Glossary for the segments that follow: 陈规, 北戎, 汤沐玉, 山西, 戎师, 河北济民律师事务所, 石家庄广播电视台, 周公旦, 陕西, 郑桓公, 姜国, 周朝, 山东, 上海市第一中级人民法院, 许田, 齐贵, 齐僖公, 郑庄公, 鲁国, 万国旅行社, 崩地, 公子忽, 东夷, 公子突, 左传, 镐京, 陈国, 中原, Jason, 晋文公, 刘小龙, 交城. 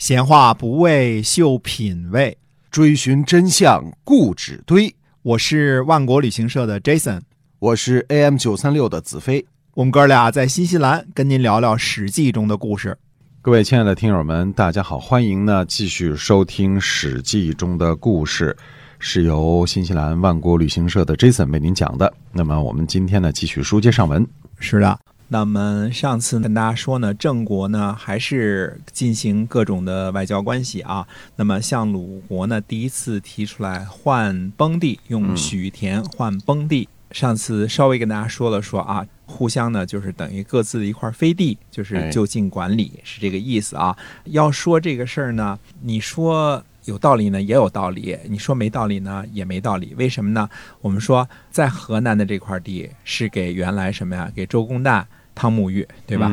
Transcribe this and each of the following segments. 闲话不为秀品味，追寻真相固纸堆。我是万国旅行社的 Jason， 我是 AM936 的子飞。我们哥俩在新西兰跟您聊聊史记中的故事。各位亲爱的听友们，大家好，欢迎呢继续收听史记中的故事，是由新西兰万国旅行社的 Jason 为您讲的。那么我们今天呢继续书接上文。是的，那么上次跟大家说呢，郑国呢还是进行各种的外交关系啊。那么像鲁国呢第一次提出来换崩地，用许田换崩地。上次稍微跟大家说了说啊，互相呢就是等于各自的一块飞地，就是就近管理，是这个意思啊。要说这个事儿呢，你说有道理呢也有道理，你说没道理呢也没道理。为什么呢？我们说在河南的这块地是给原来什么呀？给周公旦、汤沐玉，对吧？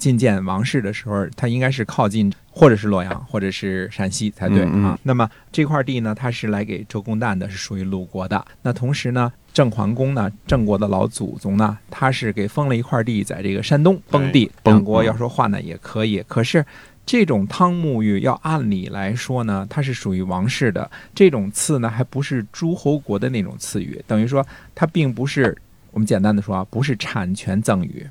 觐见王室的时候，它应该是靠近或者是洛阳或者是陕西才对啊。那么这块地呢，它是来给周公旦的，是属于鲁国的。那同时呢，郑桓公呢，郑国的老祖宗呢，他是给封了一块地，在这个山东崩地。两国要说话呢也可以，可是这种汤沐玉要按理来说呢，它是属于王室的。这种赐呢，还不是诸侯国的那种赐予，等于说它并不是。我们简单的说啊，不是产权赠与，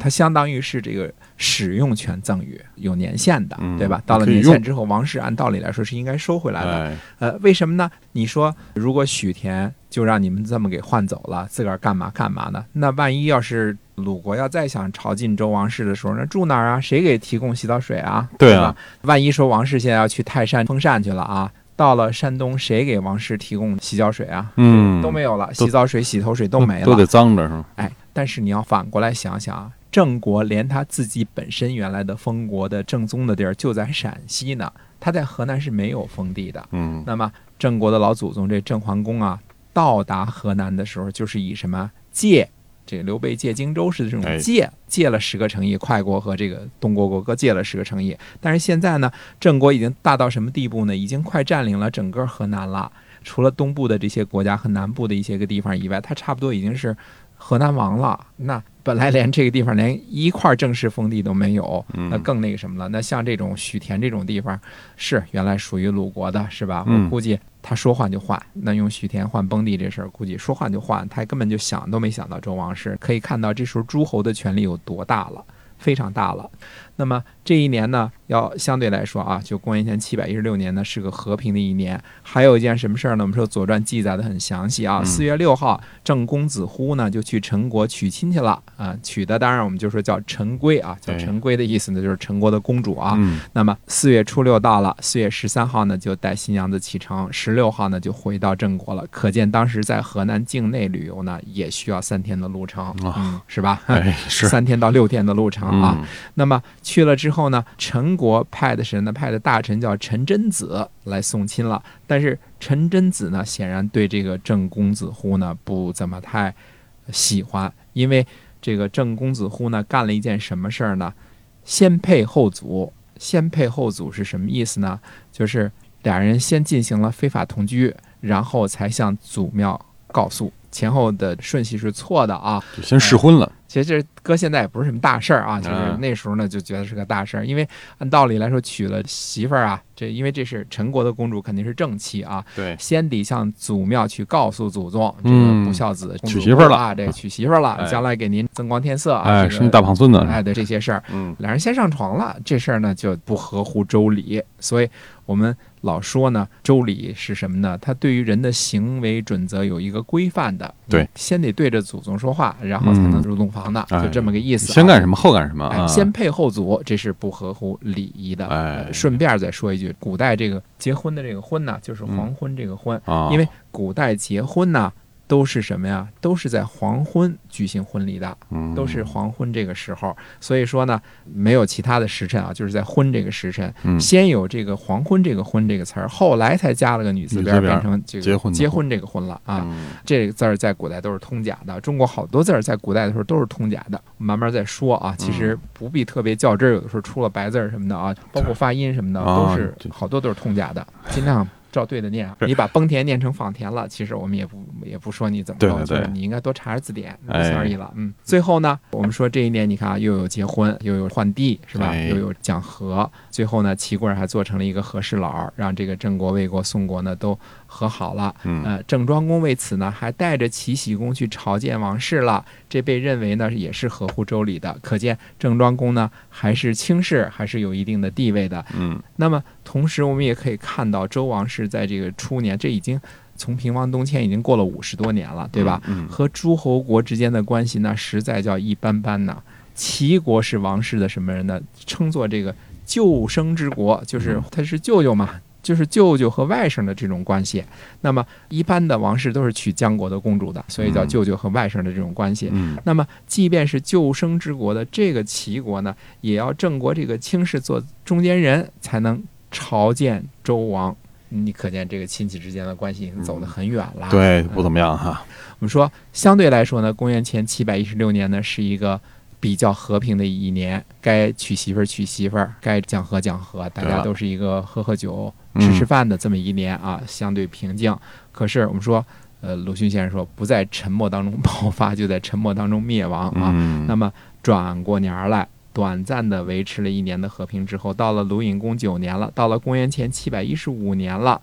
它相当于是这个使用权赠与，有年限的，对吧？到了年限之后，王室按道理来说是应该收回来的。为什么呢？你说如果许田就让你们这么给换走了，自个儿干嘛干嘛呢？那万一要是鲁国要再想朝觐周王室的时候，那住哪儿啊？谁给提供洗澡水啊？对啊，万一说王室现在要去泰山封禅去了啊？到了山东，谁给王室提供洗脚水啊？都没有了，洗澡水、洗头水都没了，都得脏着是吧？哎，但是你要反过来想想啊，郑国连他自己本身原来的封国的正宗的地儿就在陕西呢，他在河南是没有封地的。那么郑国的老祖宗这郑桓公啊，到达河南的时候，就是以什么借？这个刘备借荆州是这种借了10个城邑，快国和这个东国国各借了10个城邑。但是现在呢，郑国已经大到什么地步呢？已经快占领了整个河南了，除了东部的这些国家和南部的一些个地方以外，它差不多已经是河南王了。那本来连这个地方连一块正式封地都没有，那更那个什么了。那像这种许田这种地方，是原来属于鲁国的，是吧？我估计他说换就换，那用许田换崩地这事儿，估计说换就换，他根本就想都没想到周王室。可以看到这时候诸侯的权力有多大了，非常大了。那么这一年呢，要相对来说啊，就公元前716年呢，是个和平的一年。还有一件什么事儿呢？我们说《左传》记载的很详细啊。4月6号，郑公子乎呢就去陈国娶亲去了啊。娶的当然我们就说叫陈规啊，叫陈规的意思呢就是陈国的公主啊。那么4月初6到了，4月13号呢就带新娘子启程，16号呢就回到郑国了。可见当时在河南境内旅游呢，也需要3天的路程是吧？是3天到6天的路程啊。那么去了之后呢，陈国派的谁呢？派的大臣叫陈真子来送亲了。但是陈真子呢，显然对这个郑公子乎呢不怎么太喜欢，因为这个郑公子乎呢干了一件什么事儿呢？先配后阻。先配后阻是什么意思呢？就是俩人先进行了非法同居，然后才向祖庙告诉。前后的顺序是错的啊，就先试婚了。其实搁现在也不是什么大事儿啊，就是那时候呢就觉得是个大事儿，因为按道理来说娶了媳妇儿啊，这因为这是陈国的公主，肯定是正妻啊。对，先得向祖庙去告诉祖宗，这个不孝子娶媳妇儿了啊，这个娶媳妇儿了，将来给您增光添色啊，生大胖孙子，对这些事儿，两人先上床了，这事儿呢就不合乎周礼，所以我们老说呢，周礼是什么呢？它对于人的行为准则有一个规范的，对，先得对着祖宗说话，然后才能入洞房的，就这么个意思。先干什么后干什么，先配后阻，这是不合乎礼仪的。顺便再说一句，古代这个结婚的这个婚呢，就是黄昏这个婚，因为古代结婚呢都是什么呀？都是在黄昏举行婚礼的，都是黄昏这个时候。所以说呢，没有其他的时辰啊，就是在婚这个时辰，先有这个黄昏这个婚这个词儿，后来才加了个女字边，变成这个结婚这个婚了啊。这个字儿在古代都是通假的，中国好多字儿在古代的时候都是通假的，慢慢再说啊。其实不必特别较真，有的时候出了白字什么的啊，包括发音什么的，都是好多都是通假的，尽量照对的念，你把崩田念成仿田了，其实我们也不说你怎么着，对对对，你应该多查查字典，仅此而已了。嗯，最后呢，我们说这一年你看又有结婚，又有换地，是吧？又有讲和，最后呢，齐贵还做成了一个和事佬，让这个郑国、魏国、宋国呢都和好了。郑庄公为此呢还带着齐僖公去朝见王室了，这被认为呢也是合乎周礼的。可见郑庄公呢还是卿士，还是有一定的地位的。嗯，那么同时我们也可以看到周王室是在这个初年，这已经从平王东迁已经过了50多年了，对吧？和诸侯国之间的关系呢，实在叫一般般呢。齐国是王室的什么人呢？称作这个舅甥之国，就是他是舅舅嘛，就是舅舅和外甥的这种关系。那么一般的王室都是娶姜国的公主的，所以叫舅舅和外甥的这种关系。那么即便是舅甥之国的这个齐国呢，也要郑国这个卿士做中间人，才能朝见周王。你可见这个亲戚之间的关系已经走得很远了，对，不怎么样哈。我们说相对来说呢，公元前716年呢是一个比较和平的一年，该娶媳妇儿娶媳妇儿，该讲和讲和，大家都是一个喝喝酒、吃饭的这么一年啊，相对平静。可是我们说，鲁迅先生说，不在沉默当中爆发，就在沉默当中灭亡啊。那么转过年儿来。短暂的维持了一年的和平之后，到了鲁隐公9年了，到了公元前715年了，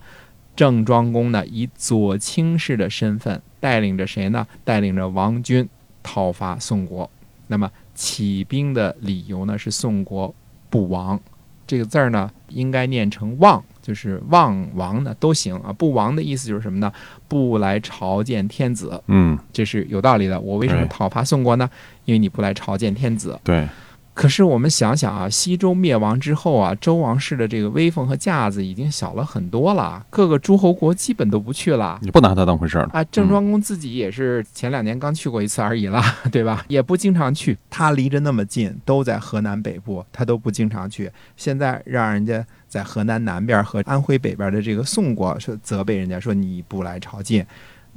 郑庄公呢以左卿士的身份带领着谁呢？带领着王军讨伐宋国。那么起兵的理由呢是宋国不亡，这个字儿呢应该念成忘，就是忘亡呢都行啊。不亡的意思就是什么呢？不来朝见天子。嗯，这是有道理的。我为什么讨伐宋国呢？因为你不来朝见天子。对。可是我们想想啊，西周灭亡之后啊，周王室的这个威风和架子已经小了很多了，各个诸侯国基本都不去了，你不拿他当回事了啊。郑庄公自己也是前2年刚去过一次而已了，对吧？也不经常去，他离着那么近，都在河南北部，他都不经常去。现在让人家在河南南边和安徽北边的这个宋国说责备人家说你不来朝见，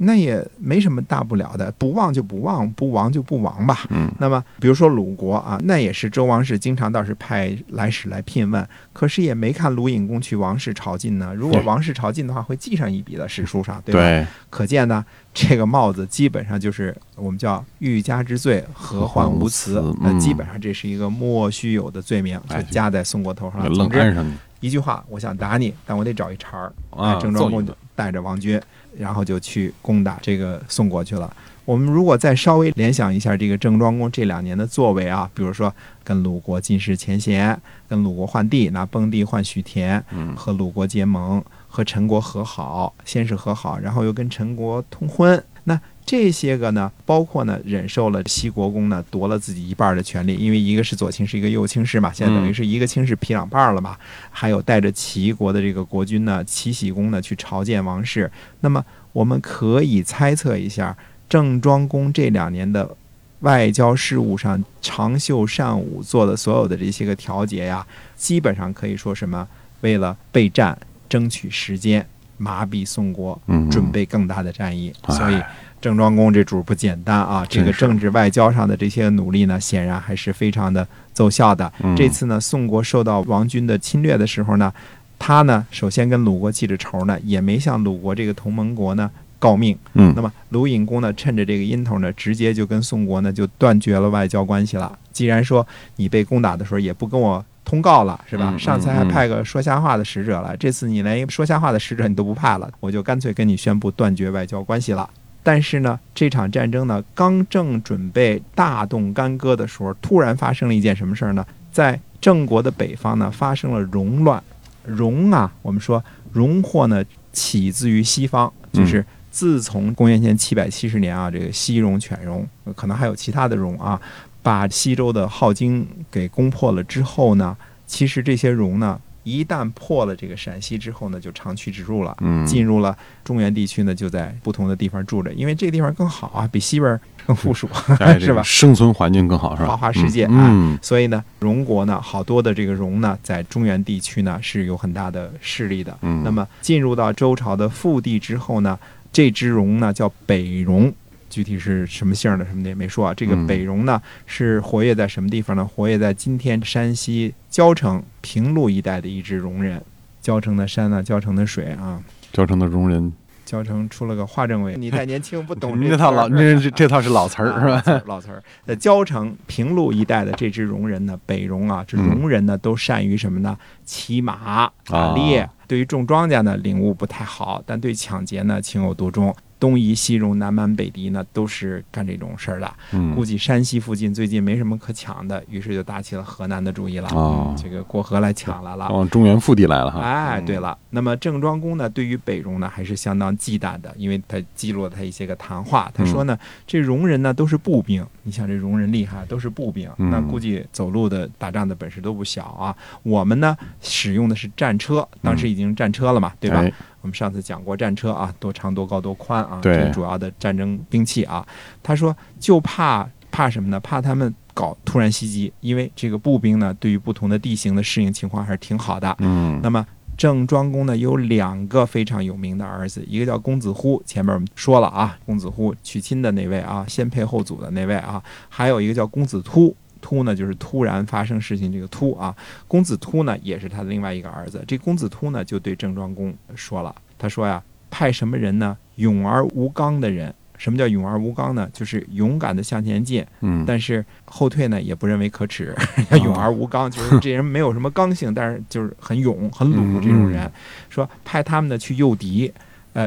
那也没什么大不了的，不忘就不忘，不亡就不亡吧。那么比如说鲁国啊，那也是周王室经常倒是派来使来聘问，可是也没看鲁隐公去王室朝觐呢。如果王室朝觐的话，会记上一笔的史书上，对吧？对，可见呢，这个帽子基本上就是我们叫欲加之罪，何患无辞。基本上这是一个莫须有的罪名，就加在宋国头上了。愣安上你一句话，我想打你，但我得找一茬儿啊！郑庄公带着王军。然后就去攻打这个宋国去了。我们如果再稍微联想一下这个郑庄公这2年的作为啊，比如说跟鲁国尽释前嫌，跟鲁国换地，拿崩地换许田，和鲁国结盟，和陈国和好，先是和好，然后又跟陈国通婚。那这些个呢，包括呢，忍受了西国公呢夺了自己一半的权利，因为一个是左卿士，一个右卿士嘛，现在等于是一个卿士劈两半了嘛。还有带着齐国的这个国君呢，齐僖公呢去朝见王室。那么我们可以猜测一下，郑庄公这2年的外交事务上长袖善舞做的所有的这些个调节呀，基本上可以说什么？为了备战，争取时间。麻痹宋国，准备更大的战役。所以郑庄公这主不简单啊，这个政治外交上的这些努力呢，显然还是非常的奏效的。这次呢，宋国受到王军的侵略的时候呢，他呢首先跟鲁国记着仇呢，也没向鲁国这个同盟国呢告命。那么鲁隐公呢，趁着这个因头呢，直接就跟宋国呢就断绝了外交关系了。既然说你被攻打的时候也不跟我通告了，是吧？上次还派个说瞎话的使者来，这次你连一个说瞎话的使者你都不派了，我就干脆跟你宣布断绝外交关系了。但是呢，这场战争呢，刚正准备大动干戈的时候，突然发生了一件什么事呢？在郑国的北方呢，发生了戎乱。戎啊，我们说戎祸呢，起自于西方，就是自从公元前770年啊，这个西戎、犬戎，可能还有其他的戎啊。把西周的镐京给攻破了之后呢，其实这些戎呢，一旦破了这个陕西之后呢，就长驱直入了，进入了中原地区呢，就在不同的地方住着，因为这个地方更好啊，比西边更富庶，是吧？生存环境更好，是吧？花花世界啊，所以呢，戎国呢，好多的这个戎呢，在中原地区呢是有很大的势力的。那么进入到周朝的腹地之后呢，这支戎呢叫北戎。具体是什么姓的什么的也没说啊。这个北戎呢是活跃在什么地方呢？活跃在今天山西交城平陆一带的一支戎人。交城的山呢，交城的水啊，教程的容人，教程出了个化政委，你太年轻不懂这套老，这套是老词儿是吧？老词儿。在教城平陆一带的这支戎人呢，北戎啊，这戎人呢都善于什么呢？骑马、打猎。对于种庄稼呢，领悟不太好，但对抢劫呢情有独钟。东夷、西戎、南蛮、北狄呢，都是干这种事儿的。估计山西附近最近没什么可抢的，于是就打起了河南的主意了。这个过河来抢来了，往中原腹地来了哈。哎，对了，那么郑庄公呢，对于北戎呢还是相当忌惮的，因为他记录了他一些个谈话。他说呢，这戎人呢都是步兵，你想这戎人厉害，都是步兵，那估计走路的打仗的本事都不小啊。我们呢使用的是战车，当时已经战车了嘛，对吧？哎，我们上次讲过战车啊，多长多高多宽啊，这主要的战争兵器啊。他说就怕什么呢？怕他们搞突然袭击，因为这个步兵呢对于不同的地形的适应情况还是挺好的。那么郑庄公呢有两个非常有名的儿子，一个叫公子忽，前面我们说了啊，公子忽娶亲的那位啊，先配后祖的那位啊，还有一个叫公子突。突呢就是突然发生事情这个突啊，公子突呢也是他的另外一个儿子。这公子突呢就对郑庄公说了，他说呀，派什么人呢？勇而无刚的人。什么叫勇而无刚呢？就是勇敢的向前进，但是后退呢也不认为可耻。勇而无刚就是这人没有什么刚性，但是就是很勇很鲁这种人。说派他们呢去诱敌，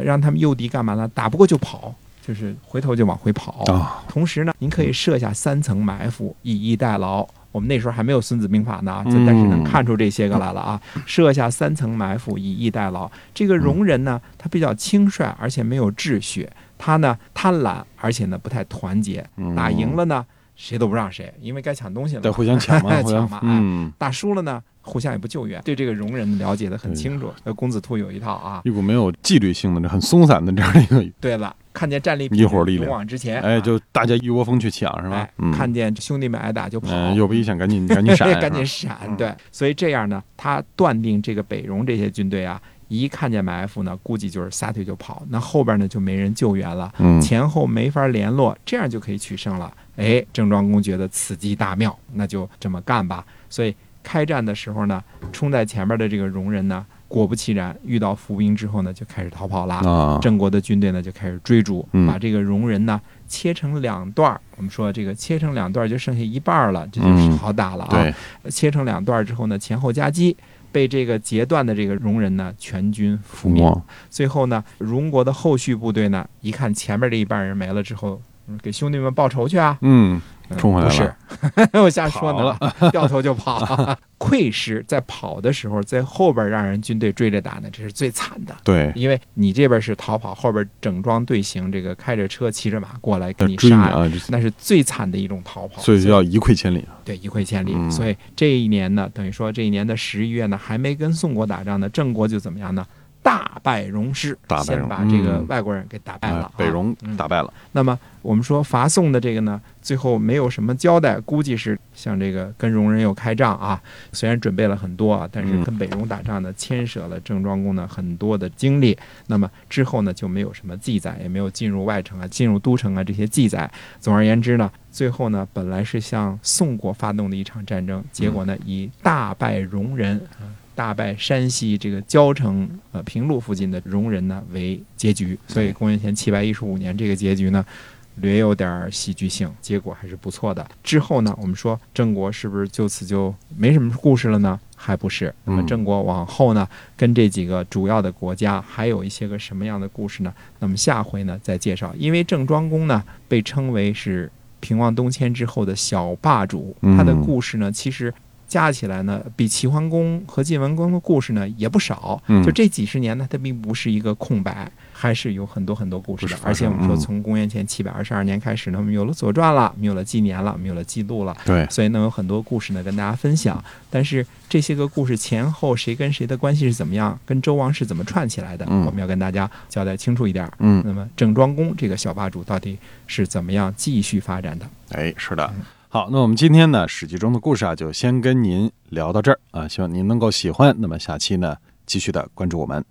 让他们诱敌干嘛呢？打不过就跑。就是回头就往回跑，同时呢您可以设下3层埋伏以逸待劳。我们那时候还没有孙子兵法呢，但是能看出这些个来了啊。设下3层埋伏以逸待劳，这个戎人呢他比较轻率而且没有秩序，他呢贪婪而且呢不太团结，打赢了呢谁都不让谁，因为该抢东西了，对，互相抢嘛，打输了呢互相也不救援。对这个戎人了解的很清楚。公子突有一套啊，一股没有纪律性的很松散的这样一个。对了，看见战利品勇往直前，哎，就大家一窝蜂去抢是吧？看见兄弟们挨打就跑，有备一想赶紧闪，赶紧闪。对，所以这样呢，他断定这个北戎这些军队啊，一看见埋伏呢，估计就是撒腿就跑，那后边呢就没人救援了，前后没法联络，这样就可以取胜了。哎，郑庄公觉得此计大妙，那就这么干吧。所以开战的时候呢，冲在前面的这个戎人呢，果不其然遇到伏兵之后呢就开始逃跑了。郑国的军队呢就开始追逐，把这个戎人呢切成2段。我们说这个切成2段就剩下一半了，这就是好打了啊。切成2段之后呢，前后夹击，被这个截断的这个戎人呢全军覆没。最后呢，戎国的后续部队呢一看前面这一半人没了之后，给兄弟们报仇去啊。冲回来了，不是我瞎说呢，掉头就跑。溃师在跑的时候，在后边让人军队追着打呢，这是最惨的。对，因为你这边是逃跑，后边整装队形，这个开着车骑着马过来给你杀，那是最惨的一种逃跑。所以要一溃千里啊。对，一溃千里。所以这一年呢，等于说这一年的11月呢，还没跟宋国打仗呢，郑国就怎么样呢？大败戎师，先把这个外国人给打败了，北戎打败了。那么我们说伐宋的这个呢，最后没有什么交代，估计是像这个跟戎人又开仗啊，虽然准备了很多啊，但是跟北戎打仗呢，牵涉了郑庄公呢很多的经历。那么之后呢就没有什么记载，也没有进入外城啊、进入都城啊这些记载。总而言之呢，最后呢本来是向宋国发动的一场战争，结果呢以大败戎人，大败山西这个交城平陆附近的戎人呢为结局。所以公元前715年这个结局呢略有点戏剧性，结果还是不错的。之后呢，我们说郑国是不是就此就没什么故事了呢？还不是。那么郑国往后呢，跟这几个主要的国家还有一些个什么样的故事呢？那么下回呢再介绍。因为郑庄公呢被称为是平王东迁之后的小霸主，他的故事呢其实加起来呢，比齐桓公和晋文公的故事呢也不少。就这几十年呢，它并不是一个空白，还是有很多很多故事的。而且我们说，从公元前722年开始呢，我们有了《左传》了，我们有了纪年了，我们有了记录了。对，所以呢，有很多故事呢跟大家分享。但是这些个故事前后谁跟谁的关系是怎么样，跟周王是怎么串起来的，我们要跟大家交代清楚一点。那么郑庄公这个小霸主到底是怎么样继续发展的？哎，是的。好，那我们今天呢《史记》中的故事啊，就先跟您聊到这儿啊，希望您能够喜欢。那么下期呢，继续的关注我们。